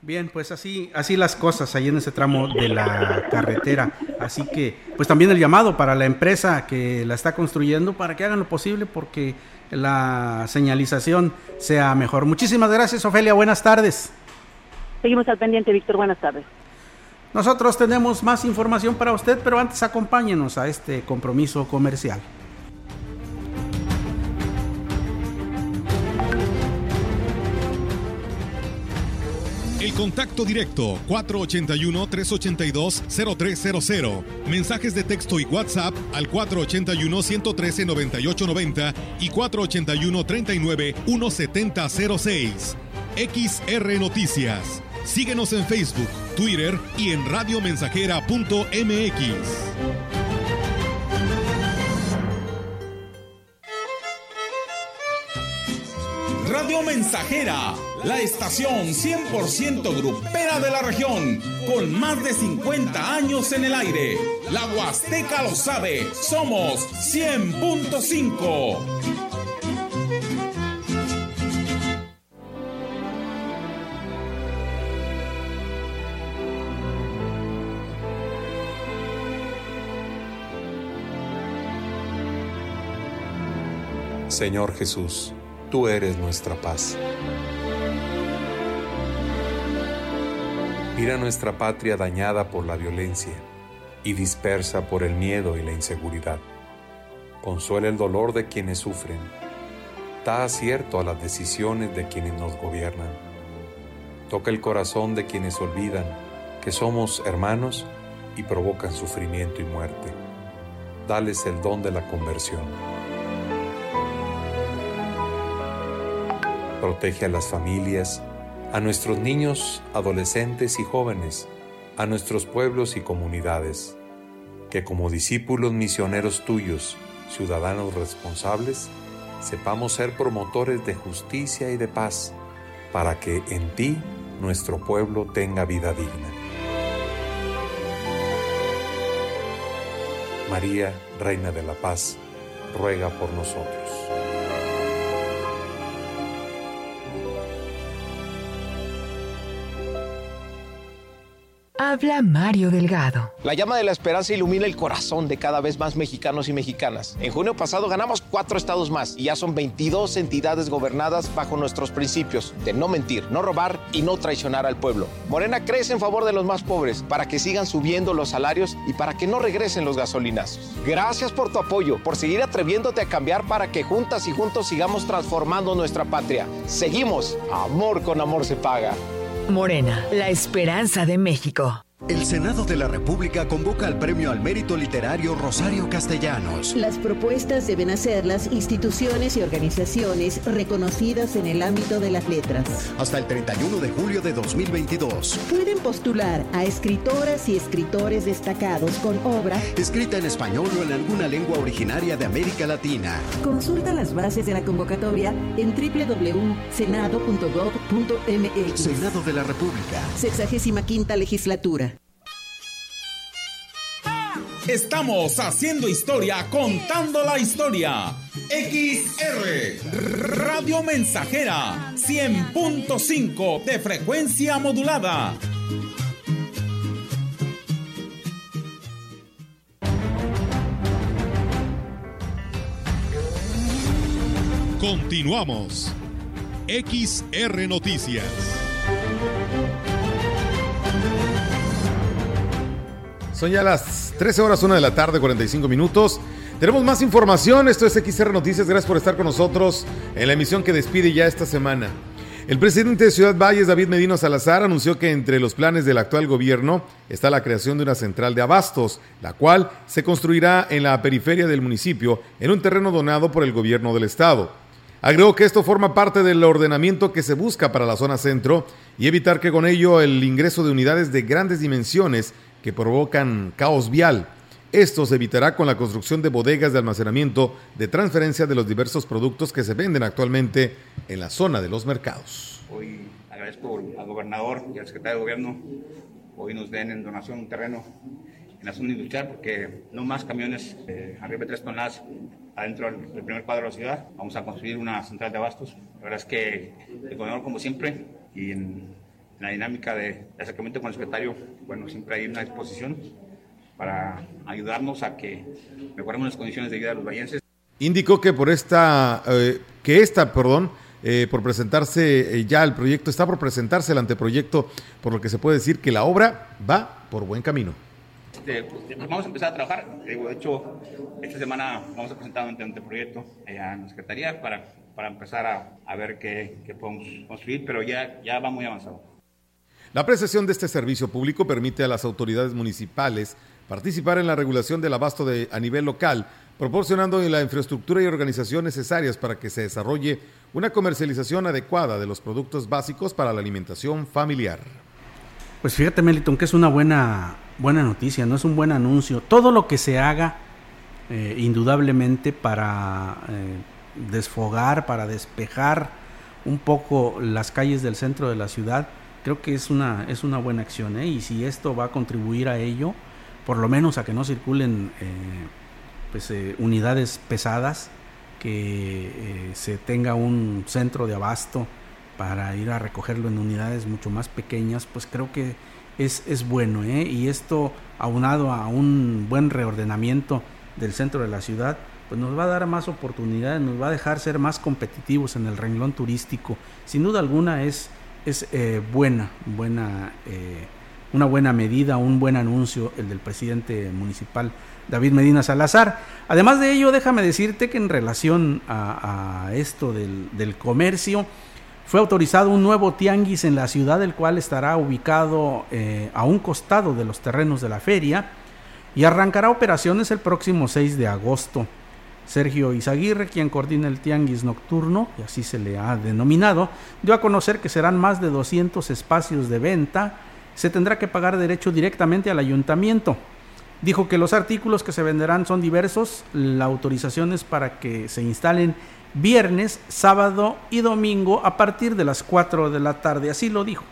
Bien, pues así así las cosas ahí en ese tramo de la carretera, así que pues también el llamado para la empresa que la está construyendo para que hagan lo posible porque la señalización sea mejor. Muchísimas gracias, Ofelia, buenas tardes. Seguimos al pendiente, Víctor. Buenas tardes. Nosotros tenemos más información para usted, pero antes acompáñenos a este compromiso comercial. El contacto directo cuatro ocho uno, tres ocho dos, cero tres cero cero. Mensajes de texto y WhatsApp al cuatro ocho uno, uno uno tres, nueve ocho nueve cero y cuatro ocho uno, tres nueve uno, siete cero cero seis. X R Noticias. Síguenos en Facebook, Twitter y en radio mensajera punto m x. Radio Mensajera, la estación cien por ciento grupera de la región, con más de cincuenta años en el aire. La Huasteca lo sabe, somos cien punto cinco. Señor Jesús, tú eres nuestra paz. Mira nuestra patria dañada por la violencia y dispersa por el miedo y la inseguridad. Consuela el dolor de quienes sufren. Da acierto a las decisiones de quienes nos gobiernan. Toca el corazón de quienes olvidan que somos hermanos y provocan sufrimiento y muerte. Dales el don de la conversión. Protege a las familias, a nuestros niños, adolescentes y jóvenes, a nuestros pueblos y comunidades, que como discípulos misioneros tuyos, ciudadanos responsables, sepamos ser promotores de justicia y de paz, para que en ti nuestro pueblo tenga vida digna. María, Reina de la Paz, ruega por nosotros. Habla Mario Delgado. La llama de la esperanza ilumina el corazón de cada vez más mexicanos y mexicanas. En junio pasado ganamos cuatro estados más y ya son veintidós entidades gobernadas bajo nuestros principios de no mentir, no robar y no traicionar al pueblo. Morena crece en favor de los más pobres para que sigan subiendo los salarios y para que no regresen los gasolinazos. Gracias por tu apoyo, por seguir atreviéndote a cambiar para que juntas y juntos sigamos transformando nuestra patria. Seguimos. Amor con amor se paga. Morena, la esperanza de México. El Senado de la República convoca al Premio al Mérito Literario Rosario Castellanos. Las propuestas deben hacer las instituciones y organizaciones reconocidas en el ámbito de las letras. Hasta el treinta y uno de julio de dos mil veintidós. Pueden postular a escritoras y escritores destacados con obra escrita en español o en alguna lengua originaria de América Latina. Consulta las bases de la convocatoria en doble u doble u doble u punto senado punto gob punto m x. Senado de la República. Sexagésima quinta legislatura. Estamos haciendo historia, contando la historia. X R Radio Mensajera cien punto cinco de frecuencia modulada. Continuamos. X R Noticias. Son ya las trece horas, una de la tarde, cuarenta y cinco minutos. Tenemos más información. Esto es X R Noticias. Gracias por estar con nosotros en la emisión que despide ya esta semana. El presidente de Ciudad Valles, David Medina Salazar, anunció que entre los planes del actual gobierno está la creación de una central de abastos, la cual se construirá en la periferia del municipio, en un terreno donado por el gobierno del estado. Agregó que esto forma parte del ordenamiento que se busca para la zona centro y evitar que con ello el ingreso de unidades de grandes dimensiones que provocan caos vial. Esto se evitará con la construcción de bodegas de almacenamiento de transferencia de los diversos productos que se venden actualmente en la zona de los mercados. Hoy agradezco al gobernador y al secretario de gobierno, hoy nos den en donación un terreno en la zona industrial, porque no más camiones eh, arriba de tres toneladas adentro del primer cuadro de la ciudad. Vamos a construir una central de abastos. La verdad es que el gobernador, como siempre, y en la dinámica de acercamiento con el secretario, bueno, siempre hay una disposición para ayudarnos a que mejoremos las condiciones de vida de los vallenses. Indicó que por esta, eh, que esta, perdón, eh, por presentarse eh, ya el proyecto, está por presentarse el anteproyecto, por lo que se puede decir que la obra va por buen camino. Este, pues, vamos a empezar a trabajar. De hecho, esta semana vamos a presentar un anteproyecto a la Secretaría para, para empezar a, a ver qué, qué podemos construir, pero ya, ya va muy avanzado. La prestación de este servicio público permite a las autoridades municipales participar en la regulación del abasto de, a nivel local, proporcionando la infraestructura y organización necesarias para que se desarrolle una comercialización adecuada de los productos básicos para la alimentación familiar. Pues fíjate, Melitón, que es una buena, buena noticia, no es un buen anuncio. Todo lo que se haga, eh, indudablemente, para eh, desfogar, para despejar un poco las calles del centro de la ciudad, creo que es una, es una buena acción, ¿eh? Y si esto va a contribuir a ello, por lo menos a que no circulen eh, pues, eh, unidades pesadas, que eh, se tenga un centro de abasto para ir a recogerlo en unidades mucho más pequeñas, pues creo que es, es bueno, ¿eh? Y esto, aunado a un buen reordenamiento del centro de la ciudad, pues nos va a dar más oportunidades, nos va a dejar ser más competitivos en el renglón turístico. Sin duda alguna es, es eh, buena, buena eh, una buena medida, un buen anuncio el del presidente municipal David Medina Salazar. Además de ello, déjame decirte que en relación a, a esto del, del comercio, fue autorizado un nuevo tianguis en la ciudad, el cual estará ubicado eh, a un costado de los terrenos de la feria y arrancará operaciones el próximo seis de agosto. Sergio Izaguirre, quien coordina el tianguis nocturno, y así se le ha denominado, dio a conocer que serán más de doscientos espacios de venta. Se tendrá que pagar derecho directamente al ayuntamiento. Dijo que los artículos que se venderán son diversos. La autorización es para que se instalen viernes, sábado y domingo a partir de las cuatro de la tarde. Así lo dijo.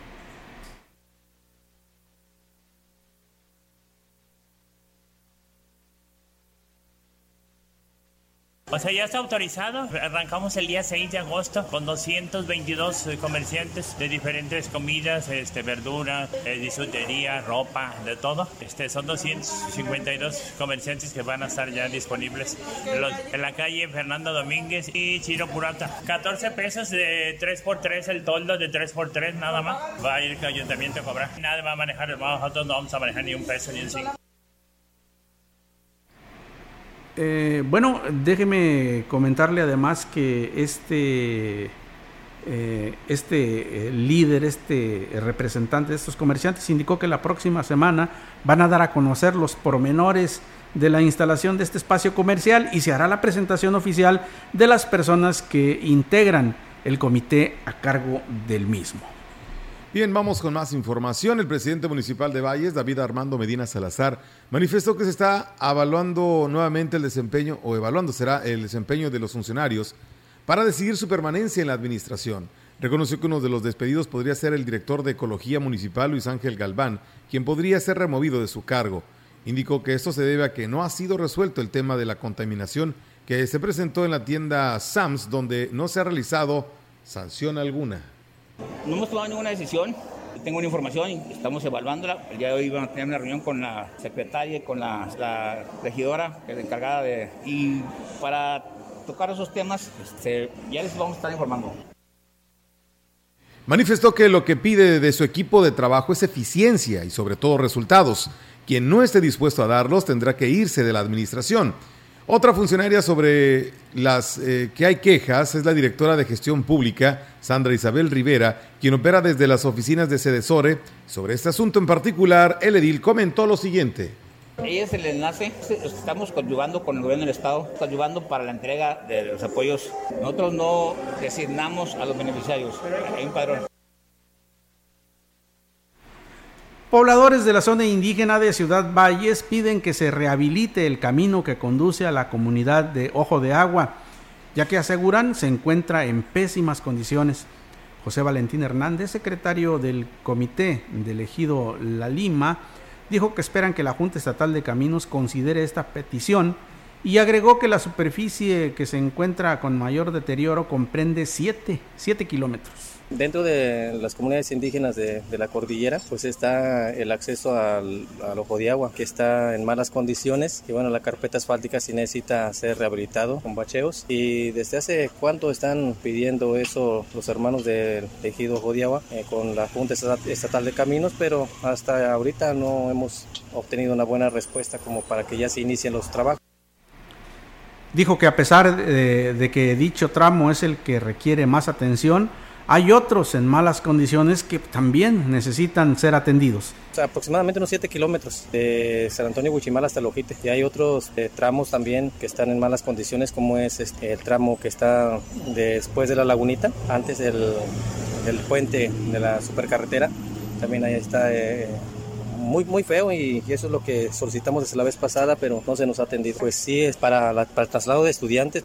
O sea, ya está autorizado. Arrancamos el día seis de agosto con doscientos veintidós comerciantes de diferentes comidas, este, verduras, bisutería, ropa, de todo. Este, son doscientos cincuenta y dos comerciantes que van a estar ya disponibles los, en la calle Fernando Domínguez y Chiro Purata. catorce pesos de tres por tres, el toldo de tres por tres nada más. Va a ir el ayuntamiento a cobrar. Nadie va a manejar, nosotros no vamos a manejar ni un peso ni un cinco. Eh, bueno, déjeme comentarle además que este eh, este eh, líder, este representante de estos comerciantes, indicó que la próxima semana van a dar a conocer los pormenores de la instalación de este espacio comercial y se hará la presentación oficial de las personas que integran el comité a cargo del mismo. Bien, vamos con más información. El presidente municipal de Valles, David Armando Medina Salazar, manifestó que se está evaluando nuevamente el desempeño, o evaluando será el desempeño de los funcionarios para decidir su permanencia en la administración. Reconoció que uno de los despedidos podría ser el director de Ecología Municipal, Luis Ángel Galván, quien podría ser removido de su cargo. Indicó que esto se debe a que no ha sido resuelto el tema de la contaminación que se presentó en la tienda Sam's, donde no se ha realizado sanción alguna. No hemos tomado ninguna decisión, tengo una información y estamos evaluándola. El día de hoy vamos a tener una reunión con la secretaria y con la, la regidora, que es encargada de... Y para tocar esos temas, este, ya les vamos a estar informando. Manifestó que lo que pide de su equipo de trabajo es eficiencia y sobre todo resultados. Quien no esté dispuesto a darlos tendrá que irse de la administración. Otra funcionaria sobre las eh, que hay quejas es la directora de Gestión Pública, Sandra Isabel Rivera, quien opera desde las oficinas de Cedesore. Sobre este asunto en particular, el edil comentó lo siguiente. Ella es el enlace, estamos coadyuvando con el gobierno del Estado, coadyuvando para la entrega de los apoyos. Nosotros no designamos a los beneficiarios, hay un padrón. Pobladores de la zona indígena de Ciudad Valles piden que se rehabilite el camino que conduce a la comunidad de Ojo de Agua, ya que aseguran se encuentra en pésimas condiciones. José Valentín Hernández, secretario del Comité del Ejido La Lima, dijo que esperan que la Junta Estatal de Caminos considere esta petición y agregó que la superficie que se encuentra con mayor deterioro comprende siete kilómetros. Dentro de las comunidades indígenas de, de la cordillera, pues está el acceso al, al Ojo de Agua, que está en malas condiciones, y bueno, la carpeta asfáltica sí necesita ser rehabilitado con bacheos. Y desde hace cuánto están pidiendo eso los hermanos del ejido Ojo de Agua eh, con la Junta Estatal de Caminos, pero hasta ahorita no hemos obtenido una buena respuesta como para que ya se inicien los trabajos. Dijo que a pesar de, de que dicho tramo es el que requiere más atención, hay otros en malas condiciones que también necesitan ser atendidos. O sea, aproximadamente unos siete kilómetros de San Antonio Huichimal hasta Lojite. Y hay otros eh, tramos también que están en malas condiciones, como es este, el tramo que está después de la lagunita, antes del, del puente de la supercarretera. También ahí está eh, muy muy feo y, y eso es lo que solicitamos desde la vez pasada, pero no se nos ha atendido. Pues sí, es para, la, para el traslado de estudiantes.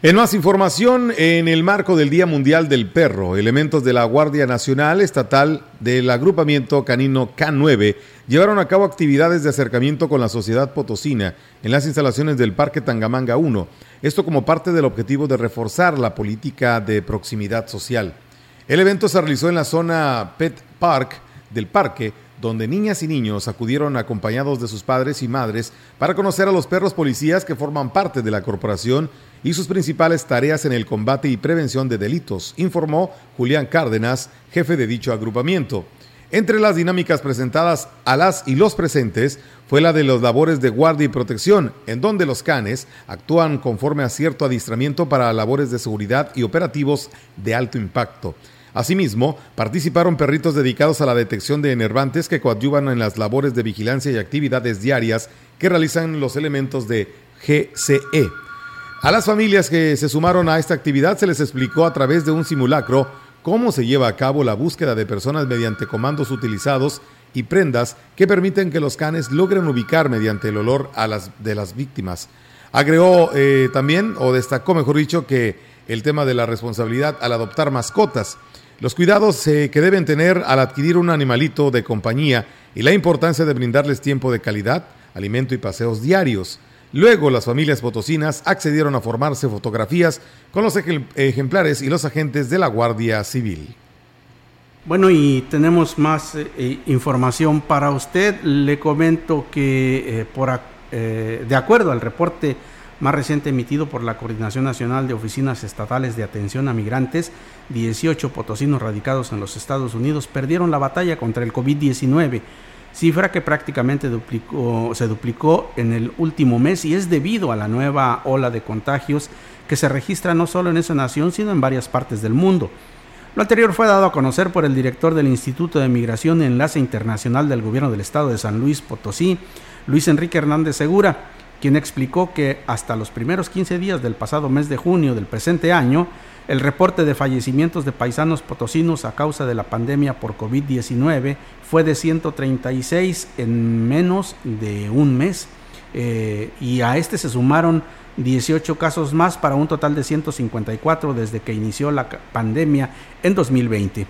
En más información, en el marco del Día Mundial del Perro, elementos de la Guardia Nacional Estatal del Agrupamiento Canino K nueve llevaron a cabo actividades de acercamiento con la sociedad potosina en las instalaciones del Parque Tangamanga uno, esto como parte del objetivo de reforzar la política de proximidad social. El evento se realizó en la zona Pet Park del parque, donde niñas y niños acudieron acompañados de sus padres y madres para conocer a los perros policías que forman parte de la corporación y sus principales tareas en el combate y prevención de delitos, informó Julián Cárdenas, jefe de dicho agrupamiento. Entre las dinámicas presentadas a las y los presentes fue la de las labores de guardia y protección, en donde los canes actúan conforme a cierto adiestramiento para labores de seguridad y operativos de alto impacto. Asimismo, participaron perritos dedicados a la detección de enervantes que coadyuvan en las labores de vigilancia y actividades diarias que realizan los elementos de G C E. A las familias que se sumaron a esta actividad se les explicó a través de un simulacro cómo se lleva a cabo la búsqueda de personas mediante comandos utilizados y prendas que permiten que los canes logren ubicar mediante el olor a las de las víctimas. Agregó eh, también, o destacó mejor dicho, que el tema de la responsabilidad al adoptar mascotas, los cuidados eh, que deben tener al adquirir un animalito de compañía y la importancia de brindarles tiempo de calidad, alimento y paseos diarios. Luego, las familias potosinas accedieron a formarse fotografías con los ejemplares y los agentes de la Guardia Civil. Bueno, y tenemos más eh, información para usted. Le comento que eh, por, eh, de acuerdo al reporte más reciente emitido por la Coordinación Nacional de Oficinas Estatales de Atención a Migrantes, dieciocho potosinos radicados en los Estados Unidos perdieron la batalla contra el covid diecinueve, cifra que prácticamente duplicó, se duplicó en el último mes y es debido a la nueva ola de contagios que se registra no solo en esa nación, sino en varias partes del mundo. Lo anterior fue dado a conocer por el director del Instituto de Migración y Enlace Internacional del Gobierno del Estado de San Luis Potosí, Luis Enrique Hernández Segura, quien explicó que hasta los primeros quince días del pasado mes de junio del presente año, el reporte de fallecimientos de paisanos potosinos a causa de la pandemia por COVID diecinueve fue de ciento treinta y seis en menos de un mes, eh, y a este se sumaron dieciocho casos más para un total de ciento cincuenta y cuatro desde que inició la pandemia en dos mil veinte.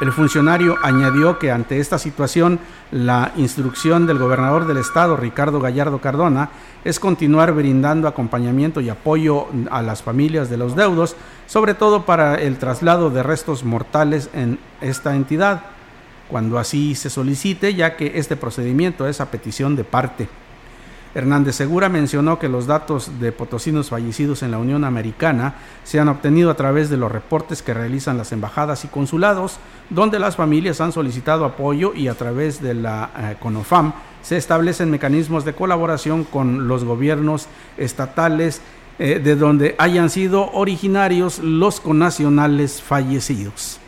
El funcionario añadió que ante esta situación, la instrucción del gobernador del estado, Ricardo Gallardo Cardona, es continuar brindando acompañamiento y apoyo a las familias de los deudos, sobre todo para el traslado de restos mortales en esta entidad, cuando así se solicite, ya que este procedimiento es a petición de parte. Hernández Segura mencionó que los datos de potosinos fallecidos en la Unión Americana se han obtenido a través de los reportes que realizan las embajadas y consulados, donde las familias han solicitado apoyo, y a través de la eh, CONOFAM se establecen mecanismos de colaboración con los gobiernos estatales eh, de donde hayan sido originarios los connacionales fallecidos.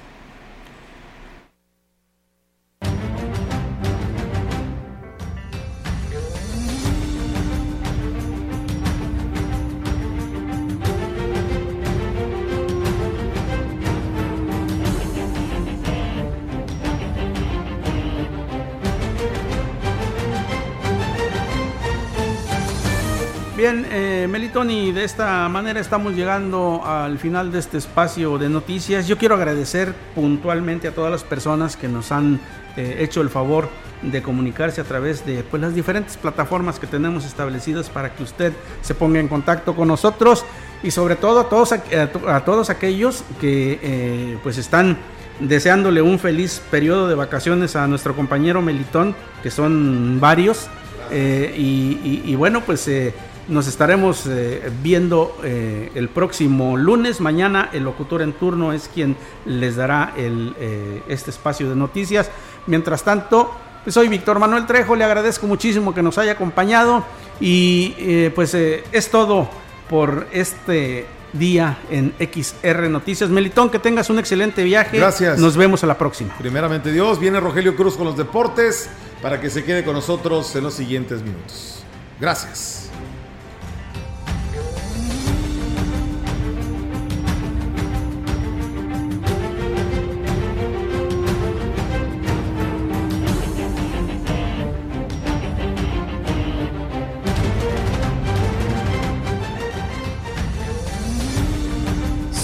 Bien, eh, Melitoni, de esta manera estamos llegando al final de este espacio de noticias. Yo quiero agradecer puntualmente a todas las personas que nos han eh, hecho el favor de comunicarse a través de pues, las diferentes plataformas que tenemos establecidas para que usted se ponga en contacto con nosotros, y sobre todo a todos, a, a todos aquellos que eh, pues están deseándole un feliz periodo de vacaciones a nuestro compañero Melitón, que son varios, eh, y, y, y bueno, pues... Eh, nos estaremos eh, viendo eh, el próximo lunes. Mañana el locutor en turno es quien les dará el, eh, este espacio de noticias. Mientras tanto, pues soy Víctor Manuel Trejo, le agradezco muchísimo que nos haya acompañado, y eh, pues eh, es todo por este día en X R Noticias. Melitón, que tengas un excelente viaje. Gracias. Nos vemos a la próxima. Primeramente Dios, viene Rogelio Cruz con los deportes para que se quede con nosotros en los siguientes minutos. Gracias.